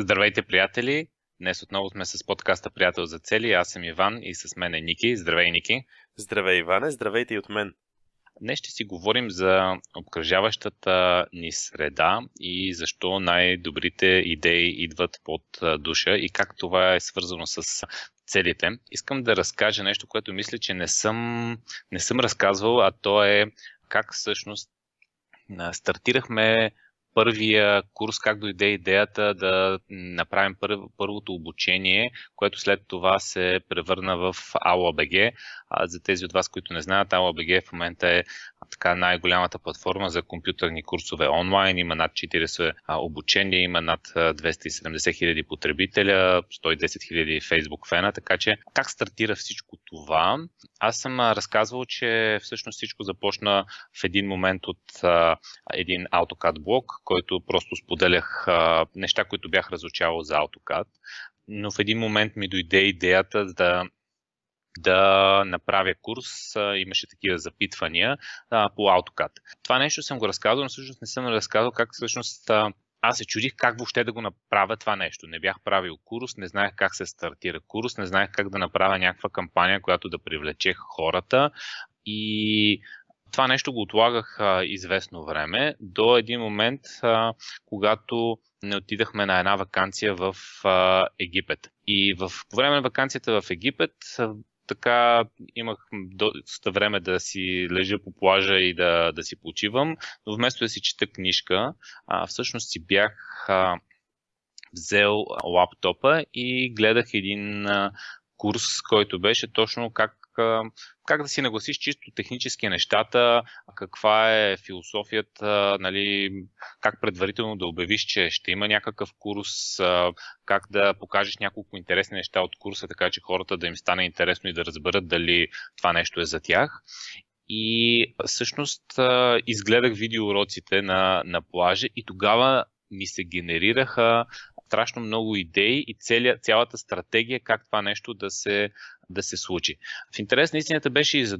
Здравейте, приятели! Днес отново сме с подкаста Приятел за цели. Аз съм Иван и с мен е Ники. Здравей, Ники! Здравей, Иване! Здравейте и от мен! Днес ще си говорим за обкръжаващата ни среда и защо най-добрите идеи идват под душа и как това е свързано с целите. Искам да разкажа нещо, което мисля, че не съм разказвал, а то е как всъщност стартирахме първия курс, как дойде идеята да направим първото обучение, което след това се превърна в Aula.bg. За тези от вас, които не знаят, Aula.bg в момента е така най-голямата платформа за компютърни курсове онлайн. Има над 40 обучения, има над 270 хиляди потребителя, 110 хиляди Facebook фена, така че как стартира всичко това? Аз съм разказвал, че всъщност всичко започна в един момент от един AutoCAD блог, който просто споделях неща, които бях разучавал за AutoCAD, но в един момент ми дойде идеята да направя курс, имаше такива запитвания по AutoCAD. Това нещо съм го разказал, но всъщност не съм разказал как всъщност аз се чудих как въобще да го направя това нещо. Не бях правил курс, не знаех как се стартира курс, не знаех как да направя някаква кампания, която да привлече хората и това нещо го отлагах известно време до един момент, когато не отидахме на една ваканция в Египет. И по време на ваканцията в Египет така имах доста време да си лежа по плажа и да си почивам, но вместо да си чета книжка, всъщност си бях взел лаптопа и гледах един курс, който беше точно как да си нагласиш чисто технически нещата, каква е философията, нали, как предварително да обявиш, че ще има някакъв курс, как да покажеш няколко интересни неща от курса, така че хората да им стане интересно и да разберат дали това нещо е за тях. И всъщност изгледах видеоуроците на плажа и тогава ми се генерираха страшно много идеи и цялата стратегия как това нещо да се случи. В интерес на истината беше и за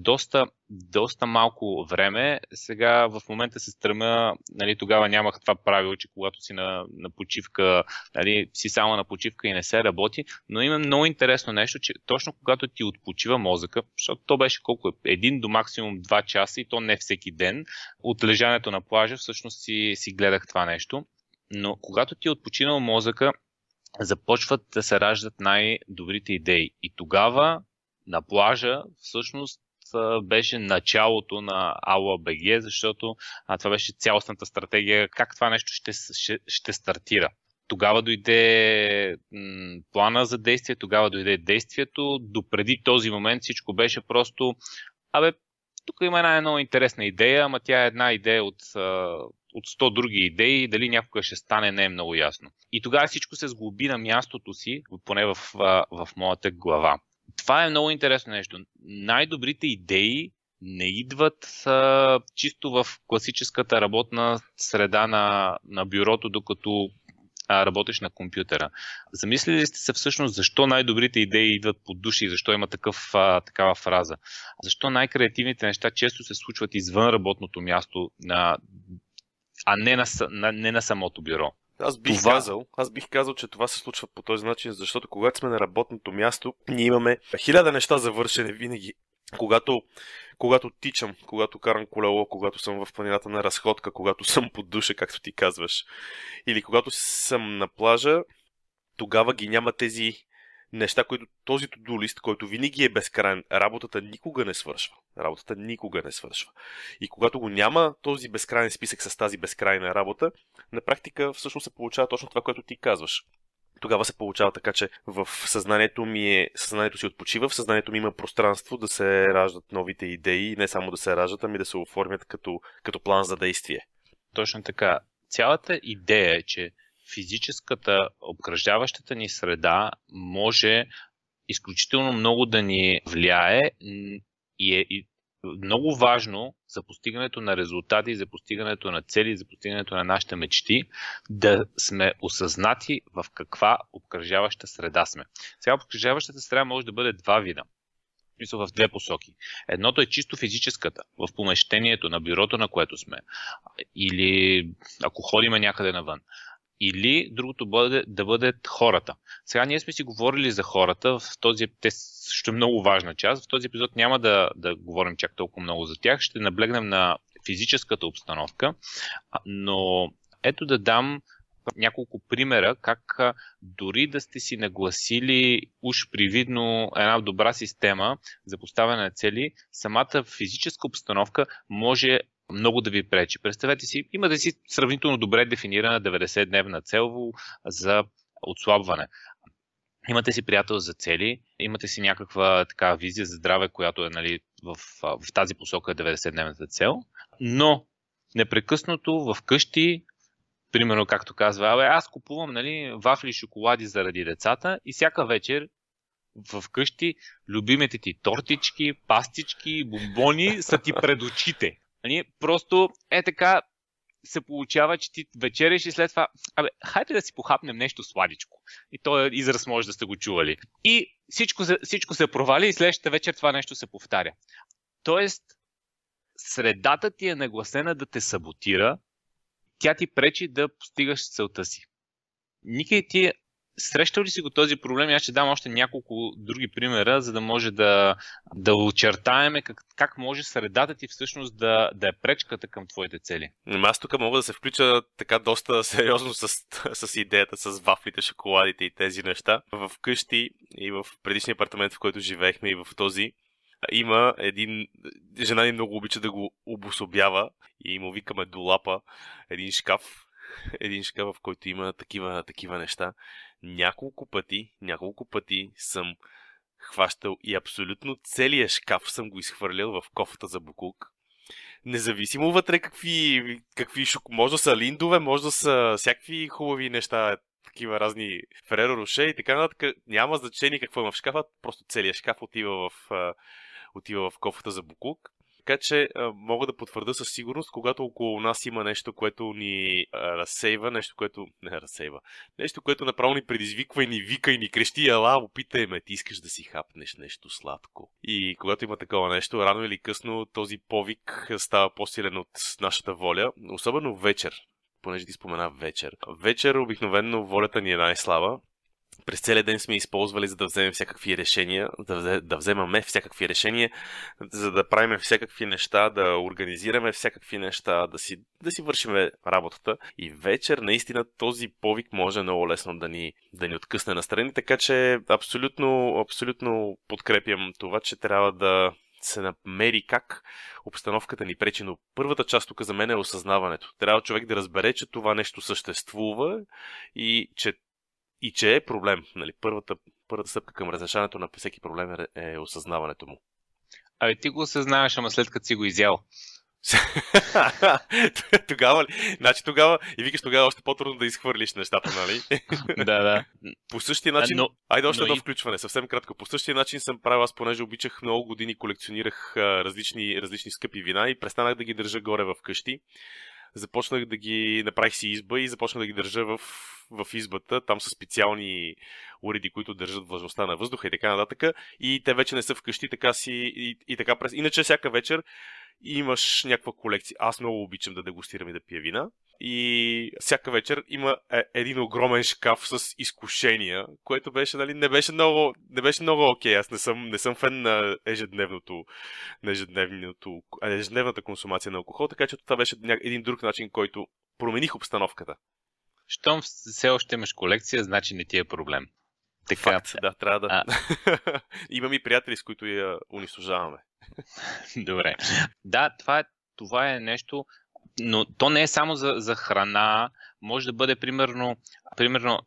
доста малко време. Сега в момента се стремя, нали, тогава нямах това правило, че когато си на почивка, нали, си само на почивка и не се работи, но има много интересно нещо, че точно когато ти отпочива мозъка, защото то беше колко е, един до максимум 2 часа и то не всеки ден, от лежането на плажа всъщност си гледах това нещо. Но когато ти е отпочинал мозъка, започват да се раждат най-добрите идеи. И тогава на плажа всъщност беше началото на Aula.bg, защото това беше цялостната стратегия, как това нещо ще стартира. Тогава дойде плана за действие, тогава дойде действието. Допреди този момент всичко беше просто тук има една много интересна идея, ама тя е една идея от 100 други идеи, дали някога ще стане, не е много ясно. И тогава всичко се сглоби на мястото си, поне в моята глава. Това е много интересно нещо. Най-добрите идеи не идват чисто в класическата работна среда на бюрото, докато работиш на компютъра. Замислили сте се всъщност защо най-добрите идеи идват под души и защо има такава фраза? Защо най-креативните неща често се случват извън работното място, а не на самото бюро? Аз бих казал, че това се случва по този начин, защото когато сме на работното място, ние имаме 1000 неща за вършене винаги. Когато тичам, когато карам колело, когато съм в планината на разходка, когато съм под душа, както ти казваш, или когато съм на плажа, тогава ги няма тези неща, които този to-do лист, който винаги е безкрайен, работата никога не свършва. И когато го няма този безкрайен списък с тази безкрайна работа, на практика всъщност се получава точно това, което ти казваш. Тогава се получава така, че в съзнанието си отпочива, в съзнанието ми има пространство да се раждат новите идеи, не само да се раждат, ами да се оформят като план за действие. Точно така. Цялата идея е, че физическата, обкръжаващата ни среда може изключително много да ни влияе и много важно за постигането на резултати, за постигането на цели, за постигането на нашите мечти, да сме осъзнати в каква обкръжаваща среда сме. Сега обкръжаващата среда може да бъде два вида. В две посоки. Едното е чисто физическата, в помещението, на бюрото, на което сме. Или ако ходим някъде навън. Или другото бъде да бъдат хората. Сега ние сме си говорили за хората, в този също е много важна част. В този епизод няма да говорим чак толкова много за тях, ще наблегнем на физическата обстановка, но ето да дам няколко примера, как дори да сте си нагласили уж привидно една добра система за поставяне на цели, самата физическа обстановка може много да ви пречи. Представете си, имате си сравнително добре дефинирана 90-дневна цел за отслабване. Имате си приятел за цели, имате си някаква така визия за здраве, която е нали, в тази посока 90-дневната цел, но непрекъснато вкъщи, примерно както казва, аз купувам нали, вафли и шоколади заради децата и всяка вечер вкъщи любимите ти тортички, пастички, бомбони са ти пред очите. Просто е така се получава, че ти вечериш и след това хайде да си похапнем нещо сладичко. И този израз може да сте го чували. И всичко се провали и следващата вечер това нещо се повтаря. Тоест, средата ти е нагласена да те саботира, тя ти пречи да постигаш целта си. Ники, ти срещал ли си го този проблем? Аз ще дам още няколко други примера, за да може да очертаеме как може средата ти всъщност да е пречката към твоите цели. Аз тук мога да се включа така доста сериозно с идеята с вафлите, шоколадите и тези неща. В къщи и в предишния апартамент, в който живеехме и в този, има жена ни много обича да го обособява и му викаме долапа, един шкаф, в който има такива неща. Няколко пъти съм хващал и абсолютно целия шкаф съм го изхвърлял в кофата за боклук. Независимо вътре какви може да са линдове, може да са всякакви хубави неща, такива разни Фереро Роше и така нататък. Няма значение какво има в шкафа, просто целият шкаф отива в кофата за боклук. Така че мога да потвърда със сигурност, когато около нас има нещо, което ни разсейва, нещо, което направо ни предизвиква и ни вика и ни крещи, ела, опитай ме, ти искаш да си хапнеш нещо сладко. И когато има такова нещо, рано или късно този повик става по-силен от нашата воля, особено вечер, понеже ти спомена вечер. Вечер обикновено волята ни е най-слаба. През целия ден сме използвали, за да вземем всякакви решения, да вземаме всякакви решения, за да правим всякакви неща, да организираме всякакви неща, да си вършим работата. И вечер наистина този повик може много лесно да ни откъсне настрани, така че абсолютно подкрепям това, че трябва да се намери как обстановката ни пречи, но първата част тук за мен е осъзнаването. Трябва човек да разбере, че това нещо съществува и че е проблем. Нали? Първата стъпка към разрешаването на всеки проблем е осъзнаването му. Абе, ти го осъзнаваш, ама след като си го изял. Тогава ли? Значи тогава и викаш тогава още по-трудно да изхвърлиш нещата, нали? Да. По същия начин... Айде още едно включване, съвсем кратко. По същия начин съм правил, аз понеже обичах много години, колекционирах различни скъпи вина и престанах да ги държа горе в къщи. Започнах да ги направих си изба и започнах да ги държа в избата, там са специални уреди, които държат влажността на въздуха и така нататък. И те вече не са вкъщи, така си и така през. Иначе всяка вечер имаш някаква колекция. Аз много обичам да дегустирам и да пия вина. И всяка вечер има един огромен шкаф с изкушения, което беше, нали, не беше много окей. Аз не съм фен на ежедневната консумация на алкохол, така че това беше един друг начин, който промених обстановката. Щом все още имаш колекция, значи не ти е проблем. Така. Факт, да, трябва да. Имам и приятели, с които я унищожаваме. Добре. Да, това е нещо, но то не е само за храна. Може да бъде, примерно,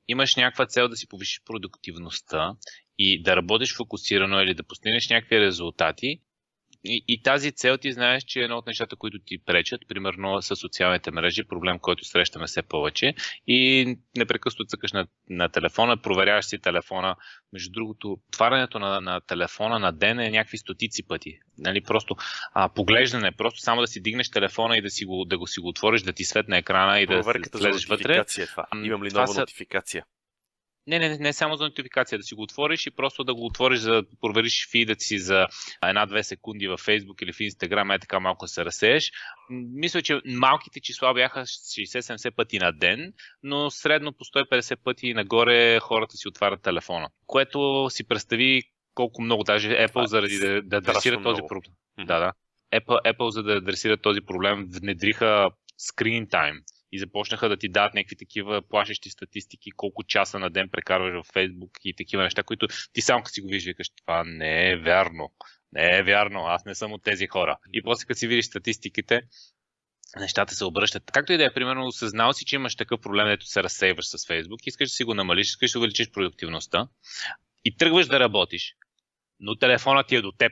имаш някаква цел да си повишиш продуктивността и да работиш фокусирано или да постигнеш някакви резултати. И тази цел ти знаеш, че е едно от нещата, които ти пречат, примерно с социалните мрежи, проблем, който срещаме все повече и непрекъснато цъкаш на телефона, проверяваш си телефона. Между другото, отварянето на телефона на ден е някакви стотици пъти. Нали? Просто поглеждане, просто само да си дигнеш телефона и да го отвориш, да ти светне екрана и проверката да влезеш вътре. Проверката за нотификация това. Имам ли нова нотификация? Не само за нотификация, да си го отвориш и просто да го отвориш, за да провериш фидът си за 1-2 секунди във Facebook или в Instagram, е така малко се разсееш. Мисля, че малките числа бяха 60-70 пъти на ден, но средно по 150 пъти нагоре хората си отварят телефона, което си представи колко много, даже Apple заради да адресира този проблем. Да. Apple за да адресира този проблем внедриха Screen Time. И започнаха да ти дадат някакви такива плашещи статистики, колко часа на ден прекарваш във Фейсбук и такива неща, които ти само като си го виждаш, викаш, това не е вярно. Не е вярно, аз не съм от тези хора. И после като си видиш статистиките, нещата се обръщат. Както и да е, примерно, осъзнал си, че имаш такъв проблем, дето се разсейваш с Фейсбук, искаш да си го намалиш, искаш да увеличиш продуктивността и тръгваш да работиш, но телефонът ти е до теб.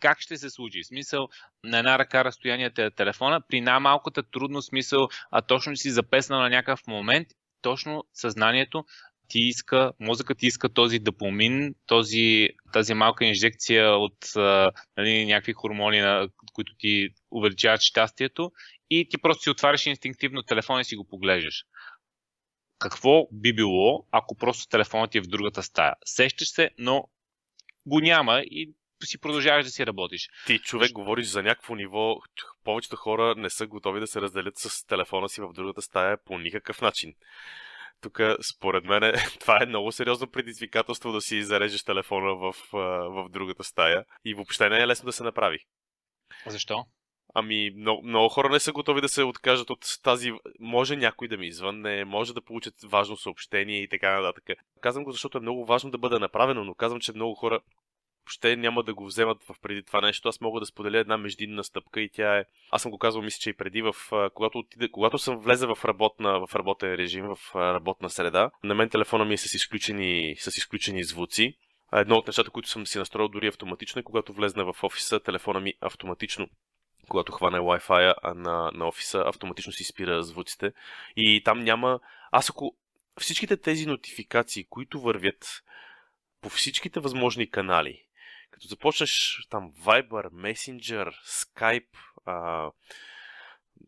Как ще се случи? Смисъл, на една ръка разстоянието е телефона, при най-малката трудно смисъл, а точно си запеснал на някакъв момент, точно съзнанието ти иска, мозъкът ти иска този допамин, тази малка инжекция от някакви хормони, които ти увеличават щастието и ти просто си отваряш инстинктивно телефона и си го поглеждаш. Какво би било, ако просто телефонът ти е в другата стая? Сещаш се, но го няма и си продължаваш да си работиш. Ти, човек, говориш за някакво ниво, повечето хора не са готови да се разделят с телефона си в другата стая по никакъв начин. Тук, според мен, това е много сериозно предизвикателство да си зарежеш телефона в другата стая и въобще не е лесно да се направи. Защо? Ами, много хора не са готови да се откажат от тази... Може някой да ми извънне, може да получат важно съобщение и така нататък. Казвам го, защото е много важно да бъде направено, но казвам, че много хора въобще няма да го вземат в преди това нещо. Аз мога да споделя една междинна стъпка и тя е... Аз съм го казвал, мисля, че и преди, когато съм влезе в работен режим, в работна среда, на мен телефона ми е с изключени звуци. Едно от нещата, които съм си настроил дори автоматично е, когато влезна в офиса, телефона ми автоматично, когато хване Wi-Fi на офиса, автоматично си спира звуците. И там няма... Аз ако всичките тези нотификации, които вървят по всичките възможни канали, като започнеш там Viber, Messenger, Skype,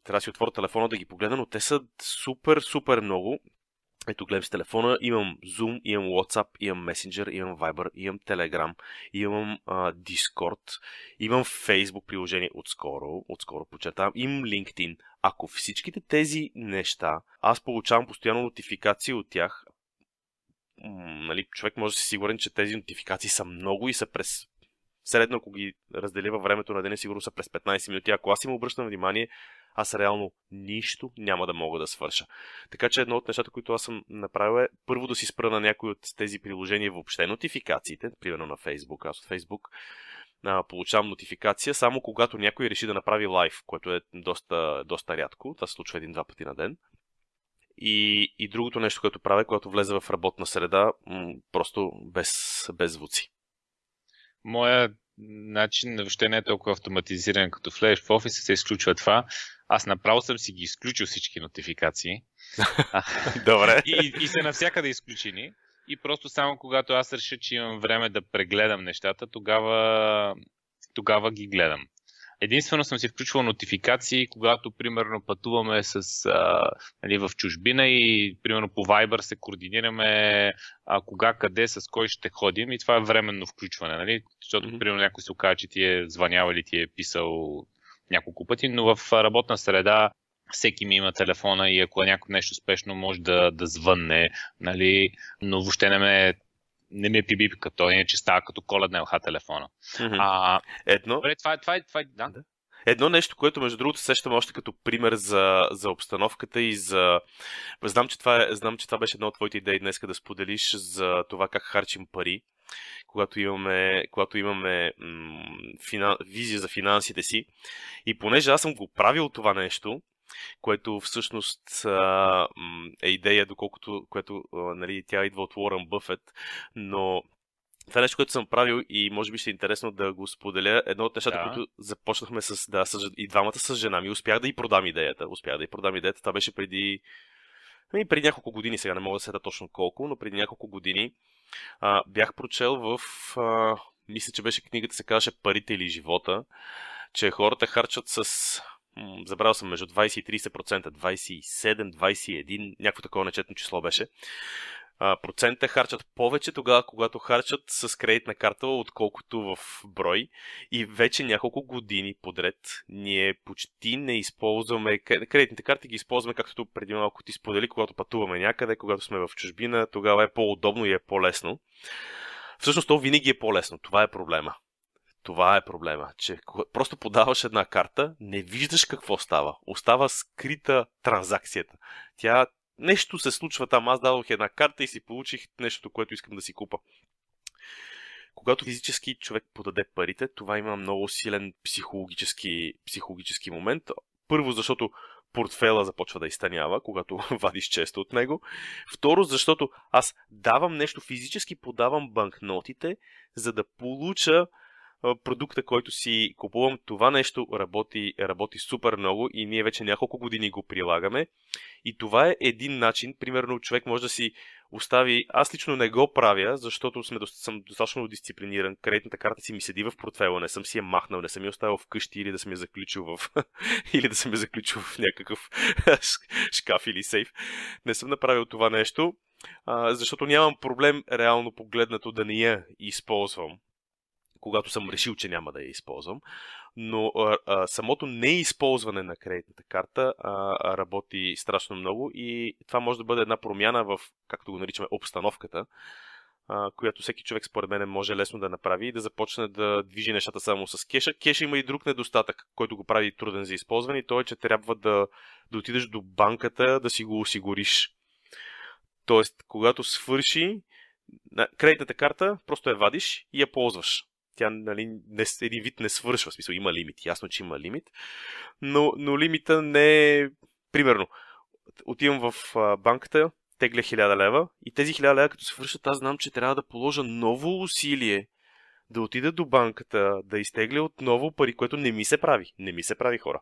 трябва да си отворя телефона да ги погледна, но те са супер, супер много. Ето, гледам с телефона, имам Zoom, имам WhatsApp, имам Messenger, имам Viber, имам Telegram, имам Discord, имам Facebook приложение отскоро подчертавам, имам LinkedIn. Ако всичките тези неща, аз получавам постоянно нотификации от тях, нали, човек може да си сигурен, че тези нотификации са много и са през... Средно, ако ги разделя във времето на деня, сигурно са през 15 минути. Ако аз им обръщам внимание, аз реално нищо няма да мога да свърша. Така че едно от нещата, които аз съм направил е първо да си спра на някои от тези приложения въобще нотификациите, примерно на Facebook. Аз от Facebook получавам нотификация само когато някой реши да направи лайв, което е доста рядко. Това се случва 1-2 пъти на ден. И другото нещо, което правя, когато влезе в работна среда, просто без звуци. Моя начин въобще не е толкова автоматизиран, като влезеш в офиса, се изключва това. Аз направо съм си ги изключил всички нотификации. Добре. И са навсякъде изключени. И просто само когато аз реша, че имам време да прегледам нещата, тогава ги гледам. Единствено съм си включвал нотификации, когато, примерно, пътуваме в чужбина и, примерно, по Viber се координираме кога, къде, с кой ще ходим и това е временно включване, нали? Защото, примерно, някой се окаже, че ти е звънял или ти е писал няколко пъти, но в работна среда всеки ми има телефона и ако е някой нещо спешно, може да звънне, нали? Но въобще не ми е пибипка, той е, че става като коледна елха телефона. Едно нещо, което между другото сещам още като пример за обстановката и за... Знам, че това беше една от твоите идеи днес да споделиш за това как харчим пари, когато имаме визия за финансите си. И понеже аз съм го правил това нещо, което всъщност е идея, доколкото тя идва от Warren Buffett, но това нещо, което съм правил и може би ще е интересно да го споделя, едно от нещата, които започнахме и двамата с жена ми, успях да й продам идеята. Това беше преди няколко години, сега не мога да седа точно колко, но преди няколко години бях прочел мисля, че беше книгата, се казваше "Парите или живота", че хората харчат с... Забравял съм, между 20 и 30%, 27, 21, някакво такова нечетно число беше. процента харчат повече тогава, когато харчат с кредитна карта, отколкото в брой. И вече няколко години подред ние почти не използваме кредитните карти, ги използваме както преди малко ти сподели, когато пътуваме някъде, когато сме в чужбина, тогава е по-удобно и е по-лесно. Всъщност то винаги е по-лесно, това е проблема. Това е проблема, че просто подаваш една карта, не виждаш какво става. Остава скрита транзакцията. Тя нещо се случва там. Аз дадох една карта и си получих нещо, което искам да си купа. Когато физически човек подаде парите, това има много силен психологически момент. Първо, защото портфела започва да изтънява, когато вадиш често от него. Второ, защото аз давам нещо, физически подавам банкнотите, за да получа продукта, който си купувам. Това нещо работи супер много и ние вече няколко години го прилагаме. И това е един начин. Примерно човек може да си остави... Аз лично не го правя, защото съм достатъчно дисциплиниран. Кредитната карта си ми седи в портфела, не съм си я махнал, не съм я оставил вкъщи или да съм я заключил в... или да съм я заключил в някакъв шкаф или сейф. Не съм направил това нещо, защото нямам проблем реално погледнато да не я използвам, когато съм решил, че няма да я използвам. Но самото неизползване на кредитната карта работи страшно много и това може да бъде една промяна в, както го наричаме, обстановката, която всеки човек, според мен, може лесно да направи и да започне да движи нещата само с кеша. Кеша има и друг недостатък, който го прави труден за използване, и то е, че трябва да отидеш до банката да си го осигуриш. Тоест, когато свърши, кредитната карта просто я вадиш и я ползваш. Тя, нали, един вид не свършва, в смисъл има лимит, ясно, че има лимит, но лимита не е... Примерно, отивам в банката, тегля 1000 лева и тези 1000 лева като свършат, аз знам, че трябва да положа ново усилие да отида до банката, да изтегля отново пари, което не ми се прави. Не ми се прави, хора.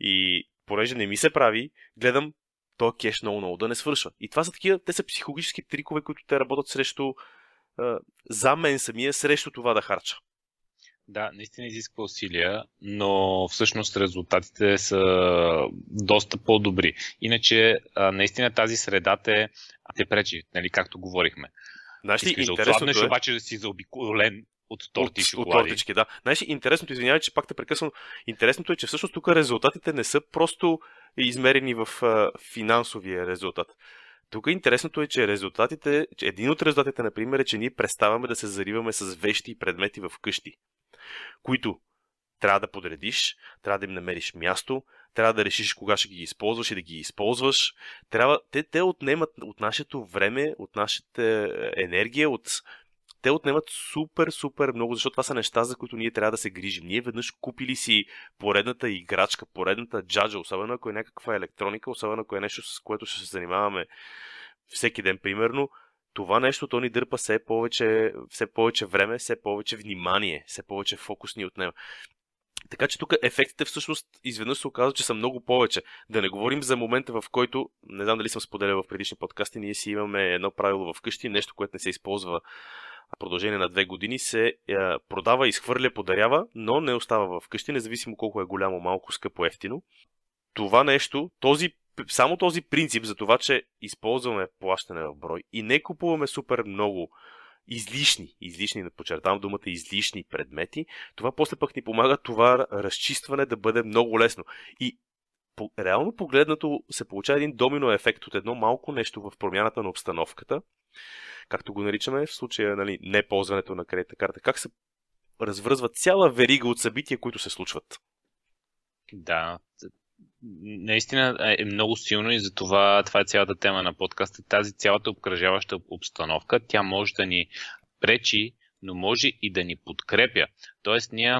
И понеже не ми се прави, гледам тоя кеш много да не свършва. И това са такива, те са психологически трикове, които те работят срещу... за мен самия, срещу това да харча. Да, наистина изисква усилия, но всъщност резултатите са доста по-добри. Иначе, наистина тази среда те пречи, нали, както говорихме. Знаеш ли, интересното е... обаче да си заобиколен от торти и шоколади. От тортички, да. Знаеш ли, интересното, извинявай, че пак те прекъсвам, интересното е, че всъщност тук резултатите не са просто измерени в финансовия резултат. Тук интересното е, че един от резултатите, например, е, че ние преставаме да се зариваме с вещи и предмети в къщи, които трябва да подредиш, трябва да им намериш място, трябва да решиш кога ще ги използваш и да ги използваш. Те отнемат от нашето време, от нашата енергия, те отнемат супер, супер много, защото това са неща, за които ние трябва да се грижим. Ние веднъж купили си поредната играчка, поредната джаджа, особено ако е някаква електроника, особено ако е нещо, с което ще се занимаваме всеки ден, примерно. Това нещо, то ни дърпа все повече време, все повече внимание, все повече фокус ни отнема. Така че тук ефектите всъщност изведнъж се оказва, че са много повече. Да не говорим за момента, в който, не знам дали съм споделял в предишни подкасти, ние си имаме едно правило вкъщи, нещо, което не се използва продължение на 2 години, се продава, изхвърля, подарява, но не остава вкъщи, независимо колко е голямо, малко, скъпо, ефтино. Това нещо, само този принцип за това, че използваме плащане в брой и не купуваме супер много излишни, подчертавам думата излишни предмети, това после пък ни помага това разчистване да бъде много лесно. И реално погледнато се получава един домино ефект от едно малко нещо в промяната на обстановката, както го наричаме в случая, нали, не ползването на кредитна карта, как се развързва цяла верига от събития, които се случват. Да, наистина е много силно и затова това е цялата тема на подкаста. Тази цялата обкръжаваща обстановка, тя може да ни пречи, но може и да ни подкрепя. Тоест ние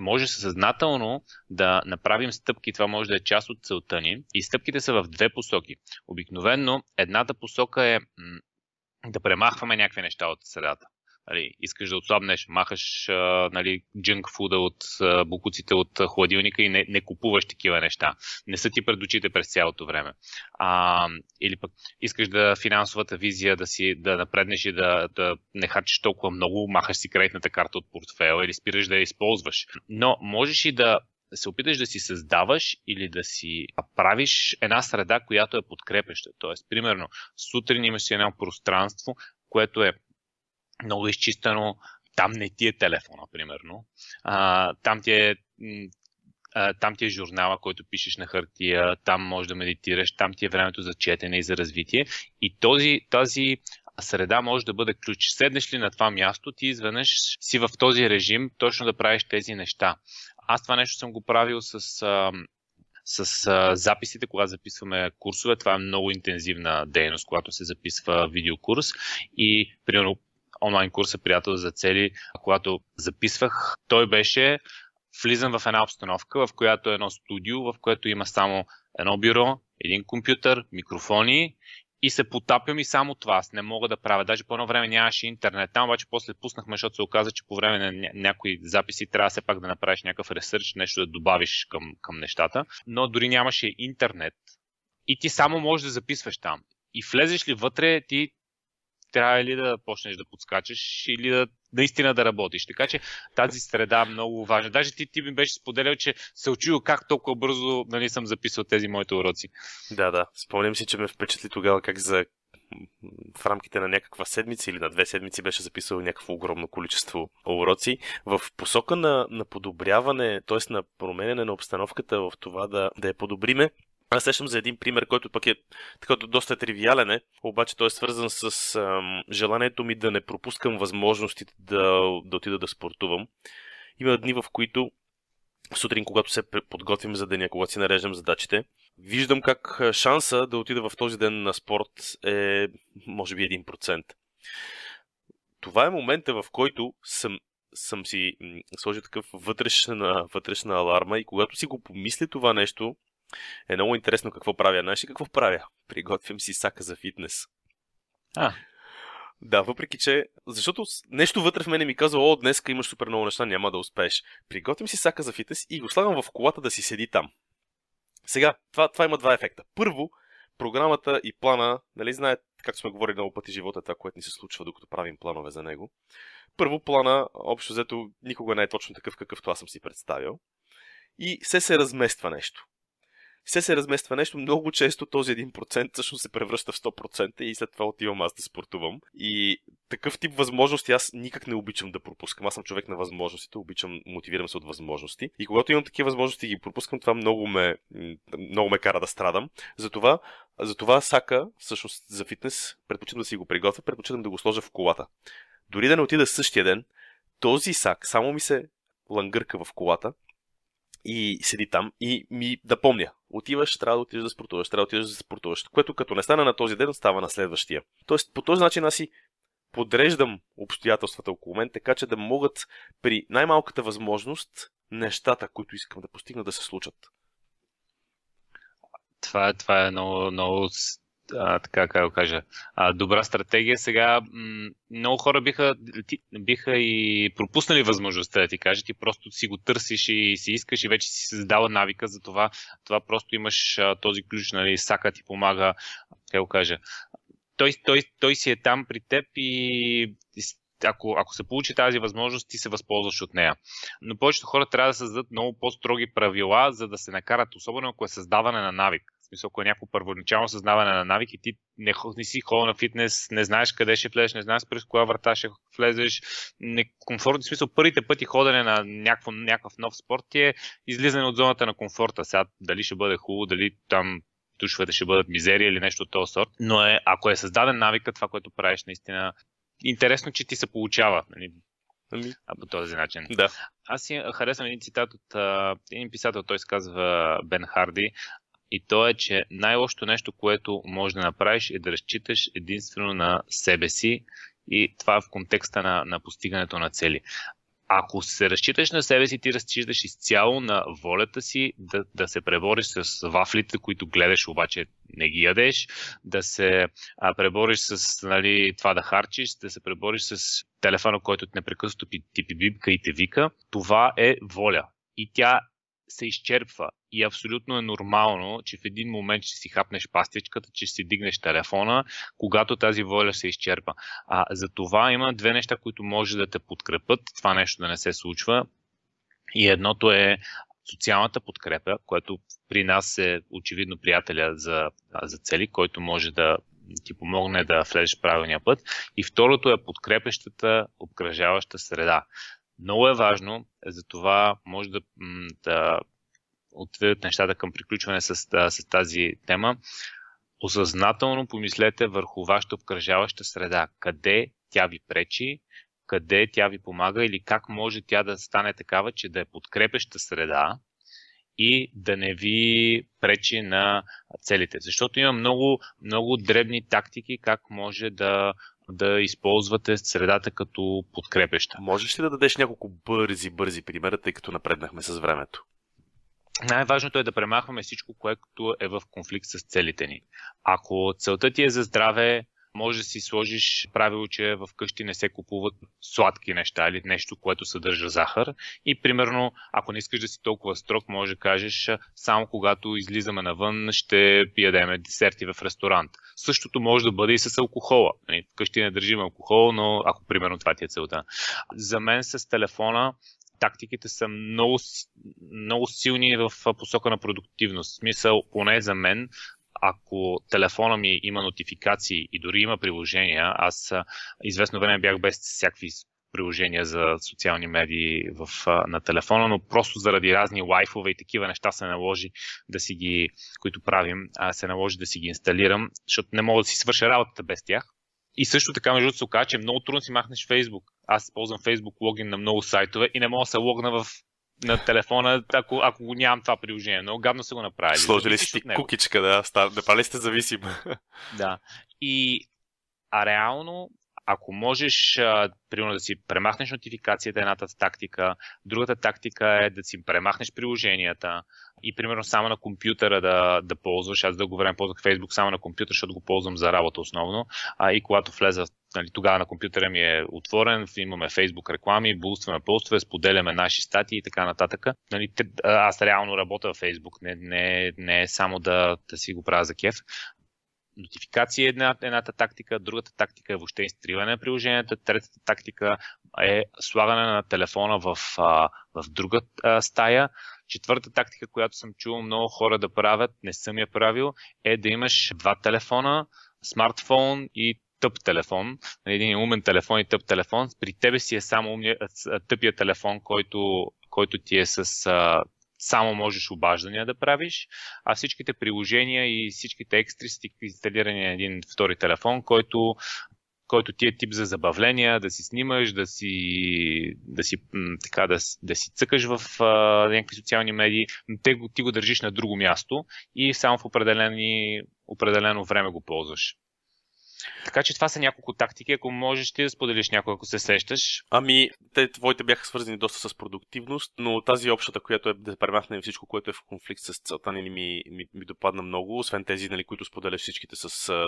може съзнателно да направим стъпки, това може да е част от целта ни, и стъпките са в 2 посоки. Обикновено едната посока е да премахваме някакви неща от средата. Нали, искаш да отслабнеш, махаш джънк фуда от букуците от хладилника и не купуваш такива неща. Не са ти пред очите през цялото време. Или пък искаш да финансовата визия да напреднеш и да не харчиш толкова много, махаш си кредитната карта от портфела или спираш да я използваш. Но можеш и да се опиташ да си създаваш или да си правиш една среда, която е подкрепеща. Тоест, примерно, сутрин имаш едно пространство, което е много изчистено, там не ти е телефона, примерно. Там ти е журнала, който пишеш на хартия, там можеш да медитираш, там ти е времето за четене и за развитие. И тази среда може да бъде ключ. Седнеш ли на това място, ти изведнъж си в този режим точно да правиш тези неща. Аз това нещо съм го правил с записите, когато записваме курсове. Това е много интензивна дейност, когато се записва видеокурс. И, примерно, онлайн курса "Приятел за цели", когато записвах, той беше... влизам в една обстановка, в която е едно студио, в което има само едно бюро, един компютър, микрофони и се потапям и само това. Аз не мога да правя. Даже по едно време нямаше интернет. Там обаче после пуснахме, защото се оказа, че по време на някои записи трябва все пак да направиш някакъв ресърч, нещо да добавиш към нещата. Но дори нямаше интернет и ти само можеш да записваш там. И влезеш ли вътре, ти трябва ли да почнеш да подскачаш или да наистина да работиш. Така че тази среда е много важна. Даже ти ми беше споделял, че се учил как толкова бързо, нали, съм записал тези моите уроци. Да. Спомням си, че ме впечатли тогава как в рамките на някаква седмица или на 2 седмици беше записал някакво огромно количество уроци в посока на подобряване, т.е. на променене на обстановката в това да я подобриме. Аз сещам за един пример, който пък е доста тривиален, обаче той е свързан с желанието ми да не пропускам възможностите да отида да спортувам. Има дни, в които сутрин, когато се подготвим за деня, когато си нареждам задачите, виждам как шанса да отида в този ден на спорт е може би 1%. Това е момента, в който съм си сложил такъв вътрешна аларма и когато си го помисля това нещо, е много интересно какво правя. Знаеш ли какво правя? Приготвям си сака за фитнес. Да, въпреки че... Защото нещо вътре в мене ми казва: "О, днеска имаш супер много неща, няма да успееш." Приготвям си сака за фитнес и го слагам в колата да си седи там. Сега, това има два ефекта. Първо, програмата и плана, нали знаете, както сме говорили много пъти, живота е това, което ни се случва, докато правим планове за него. Първо, плана, общо взето, никога не е точно такъв, какъвто аз съм си представил. И се размества нещо. Много често този 1% всъщност се превръща в 100% и след това отивам аз да спортувам. И такъв тип възможности аз никак не обичам да пропускам. Аз съм човек на възможностите, мотивирам се от възможности. И когато имам такива възможности и ги пропускам, това много ме кара да страдам. Затова сака, всъщност за фитнес, предпочитам да си го приготвя, предпочитам да го сложа в колата. Дори да не отида същия ден, този сак само ми се лангърка в колата и седи там и ми да помня. Отиваш, трябва да отидеш да спортуваш, което като не стане на този ден, става на следващия. Тоест, по този начин аз си подреждам обстоятелствата около мен, така че да могат при най-малката възможност нещата, които искам да постигна, да се случат. Това е много, много добра стратегия. Сега много хора биха и пропуснали възможността да ти кажа, ти просто си го търсиш и си искаш и вече си създава навика за това. Това просто имаш този ключ, нали, сака ти помага, той си е там при теб и ако се получи тази възможност, ти се възползваш от нея. Но повечето хора трябва да създадат много по-строги правила, за да се накарат, особено ако е създаване на навик. Ако е някакво първоначално съзнаване на навик и ти не си ходил на фитнес, не знаеш къде ще влезеш, не знаеш през коя врата ще влезеш, некомфортно, в смисъл първите пъти ходене на някакъв нов спорт ти е излизане от зоната на комфорта. Сега дали ще бъде хубаво, дали там душовете ще бъдат мизерия или нещо от този сорт, но ако е създаден навикът, това, което правиш, наистина интересно, че ти се получава. По този начин. Да. Аз харесвам един цитат от един писател, той се казва Бен Харди. И то е, че най-лошото нещо, което можеш да направиш, е да разчиташ единствено на себе си, и това е в контекста на постигането на цели. Ако се разчиташ на себе си, ти разчиташ изцяло на волята си да се пребориш с вафлите, които гледаш, обаче не ги ядеш, да се пребориш с, нали, това да харчиш, да се пребориш с телефона, който непрекъснато ти пибипка и те вика. Това е воля. И тя се изчерпва. И абсолютно е нормално, че в един момент ще си хапнеш пастичката, че ще си дигнеш телефона, когато тази воля се изчерпа. За това има две неща, които може да те подкрепят това нещо да не се случва. И едното е социалната подкрепа, което при нас е очевидно приятеля за цели, който може да ти помогне да влезеш правилния път. И второто е подкрепещата, обкръжаваща среда. Много е важно, затова може да отведат нещата към приключване с тази тема. Осъзнателно помислете върху вашата обкръжаваща среда. Къде тя ви пречи, къде тя ви помага или как може тя да стане такава, че да е подкрепеща среда и да не ви пречи на целите. Защото има много, много дребни тактики как може да използвате средата като подкрепеща. Можеш ли да дадеш няколко бързи примера, тъй като напреднахме с времето? Най-важното е да премахваме всичко, което е в конфликт с целите ни. Ако целта ти е за здраве, може да си сложиш правило, че вкъщи не се купуват сладки неща или нещо, което съдържа захар. И примерно, ако не искаш да си толкова строг, може да кажеш, само когато излизаме навън, ще ядеме десерти в ресторант. Същото може да бъде и с алкохола. Вкъщи не държим алкохол, но ако примерно това ти е целта. За мен с телефона тактиките са много, много силни в посока на продуктивност. В смисъл, поне за мен, ако телефона ми има нотификации и дори има приложения, аз известно време бях без всякакви приложения за социални медии на телефона, но просто заради разни лайфове и такива неща се наложи да си ги, които правим, се наложи да си ги инсталирам, защото не мога да си свърша работата без тях. И също така, между другото, се оказа, че много трудно си махнеш Facebook. Аз ползвам Facebook логин на много сайтове и не мога да се логна на телефона, ако го нямам това приложение. Много гадно се го направили. Сложили си кукичка, да пали сте зависим. Да. А реално, ако можеш, примерно, да си премахнеш нотификацията, едната тактика, другата тактика е да си премахнеш приложенията и, примерно, само на компютъра да ползваш. Аз дълго време ползвах Facebook само на компютър, защото го ползвам за работа основно. И когато влеза, тогава на компютъра ми е отворен, имаме Facebook реклами, булстваме постове, споделяме наши статии и така нататък. Аз реално работя в Facebook, не е само да си го правя за кеф. Нотификация е едната тактика, другата тактика е въобще изтриване на приложенията, третата тактика е слагане на телефона в друга стая. Четвърта тактика, която съм чувал много хора да правят, не съм я правил, е да имаш два телефона, смартфон и тъп телефон. Един умен телефон и тъп телефон. При тебе си е само тъпия телефон, който ти е с... Само можеш обаждания да правиш, а всичките приложения и всичките екстри са инсталирани на един втори телефон, който ти е тип за забавления, да си снимаш, да си цъкаш в някакви социални медии, но ти го държиш на друго място и само в определено време го ползваш. Така че това са няколко тактики, ако можеш ти да споделиш някой, ако се сещаш. Твоите бяха свързани доста с продуктивност, но тази общата, която е да премахнем всичко, което е в конфликт с целта ни, ми допадна много, освен тези, които споделяш всичките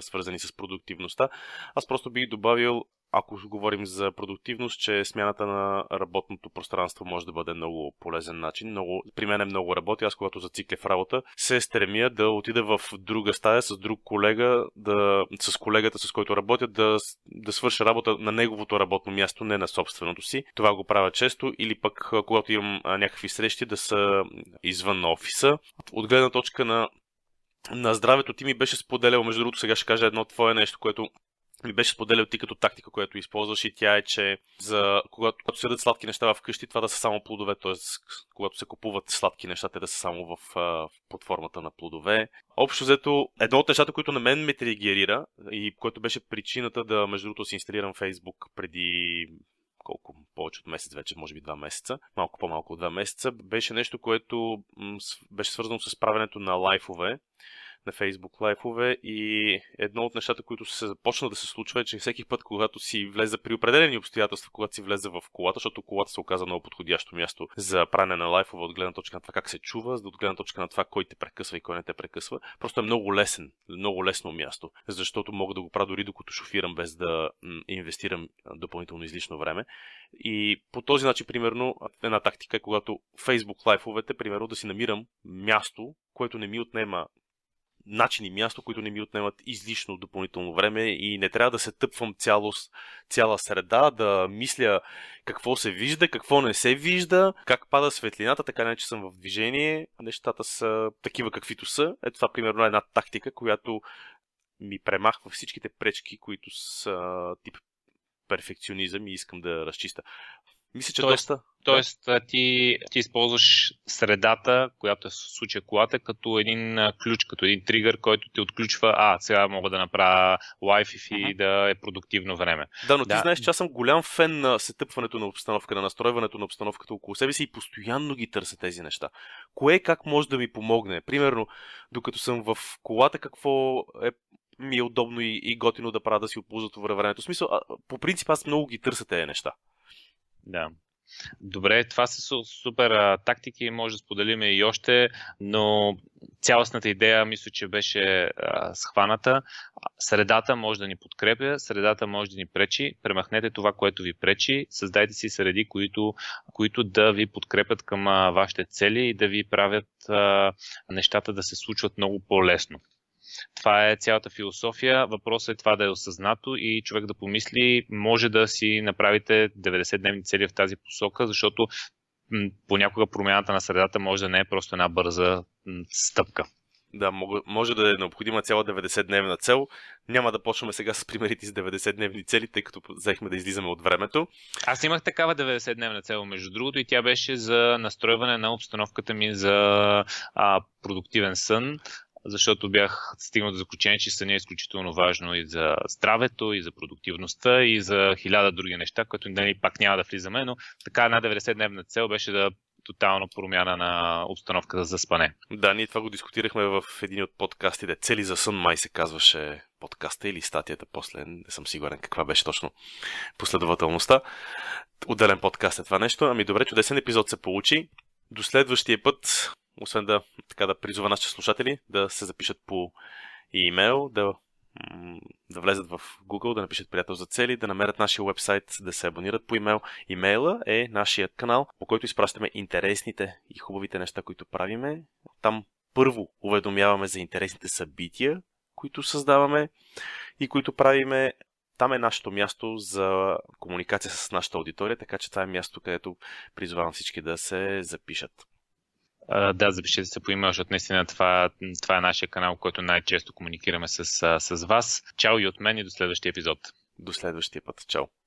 свързани с продуктивността. Аз просто бих добавил, ако говорим за продуктивност, че смяната на работното пространство може да бъде много полезен начин. При мен много работи. Аз, когато зацикля в работа, се стремя да отида в друга стая с друг колега, с колегата, с който работя, да свърша работа на неговото работно място, не на собственото си. Това го правя често, или пък, когато имам някакви срещи, да са извън офиса. От гледна точка на здравето, ти ми беше споделял, между другото, сега ще кажа едно твое нещо, което ми беше споделял ти като тактика, която използваш, и тя е, че когато се ядат сладки неща вкъщи, това да са само плодове, т.е. когато се купуват сладки неща, те да са само в платформата на плодове. Общо взето, едно от нещата, което на мен ме тригерира и което беше причината да, между другото, си инсталирам Facebook преди повече от месец вече, може би 2 месеца, малко по-малко от 2 месеца, беше нещо, което беше свързано с правенето на лайфове, на Facebook лайфове, и едно от нещата, които се започна да се случва, е, че всеки път, когато си влезе при определени обстоятелства, когато си влезе в колата, защото колата се оказа много подходящо място за правене на лайфове от гледна точка на това как се чува, от гледна точка на това кой те прекъсва и кой не те прекъсва, просто е много лесно място, защото мога да го правя дори докато шофирам, без да инвестирам допълнително излишно време. И по този начин, примерно, една тактика е, когато Facebook лайфовете, примерно, да си намирам място, което не ми отнема начин и място, които не ми отнемат излишно допълнително време и не трябва да се тъпвам цяла среда, да мисля какво се вижда, какво не се вижда, как пада светлината, така не че съм в движение. Нещата са такива каквито са. Ето това примерно е една тактика, която ми премахва всичките пречки, които са тип перфекционизъм и искам да разчиста. Мисля, че Тоест, ти използваш средата, която е в случая колата, като един ключ, като един тригър, който те отключва, сега мога да направя лайф и да е продуктивно време. Да, но ти знаеш, че аз съм голям фен на сетъпването на обстановка, на настройването на обстановката около себе си и постоянно ги търся тези неща. Кое как може да ми помогне? Примерно, докато съм в колата, какво ми е удобно и готино да правя да си оползотворя времето? В смисъл, по принцип аз много ги търся тези неща. Да. Добре, това са супер тактики, може да споделиме и още, но цялостната идея мисля, че беше схваната. Средата може да ни подкрепя, средата може да ни пречи, премахнете това, което ви пречи, създайте си среди, които да ви подкрепят към вашите цели и да ви правят нещата да се случват много по-лесно. Това е цялата философия. Въпросът е това да е осъзнато и човек да помисли, може да си направите 90-дневни цели в тази посока, защото понякога промяната на средата може да не е просто една бърза стъпка. Да, може да е необходима цяла 90-дневна цел. Няма да почваме сега с примерите с 90-дневни цели, тъй като взехме да излизаме от времето. Аз имах такава 90-дневна цел, между другото, и тя беше за настройване на обстановката ми за продуктивен сън. Защото бях стигнал до заключение, че сънът е изключително важно и за здравето, и за продуктивността, и за 1000 други неща, които нали, пак няма да влизаме, но така една 90-дневна цел беше да тотална промяна на обстановката за спане. Да, ние това го дискутирахме в един от подкастите. Цели за сън май се казваше подкаста или статията после. Не съм сигурен каква беше точно последователността. Отделен подкаст е това нещо. Ами добре, чудесен епизод се получи. До следващия път. Освен да призова нашите слушатели да се запишат по имейл, да влезат в Google, да напишат приятел за цели, да намерят нашия уебсайт, да се абонират по имейл. Имейла е нашият канал, по който изпращаме интересните и хубавите неща, които правиме. Там първо уведомяваме за интересните събития, които създаваме и които правиме. Там е нашето място за комуникация с нашата аудитория, така че това е място, където призвавам всички да се запишат. Да, запишете се по имейл, защото наистина това е нашия канал, който най-често комуникираме с вас. Чао и от мен и до следващия епизод. До следващия път. Чао.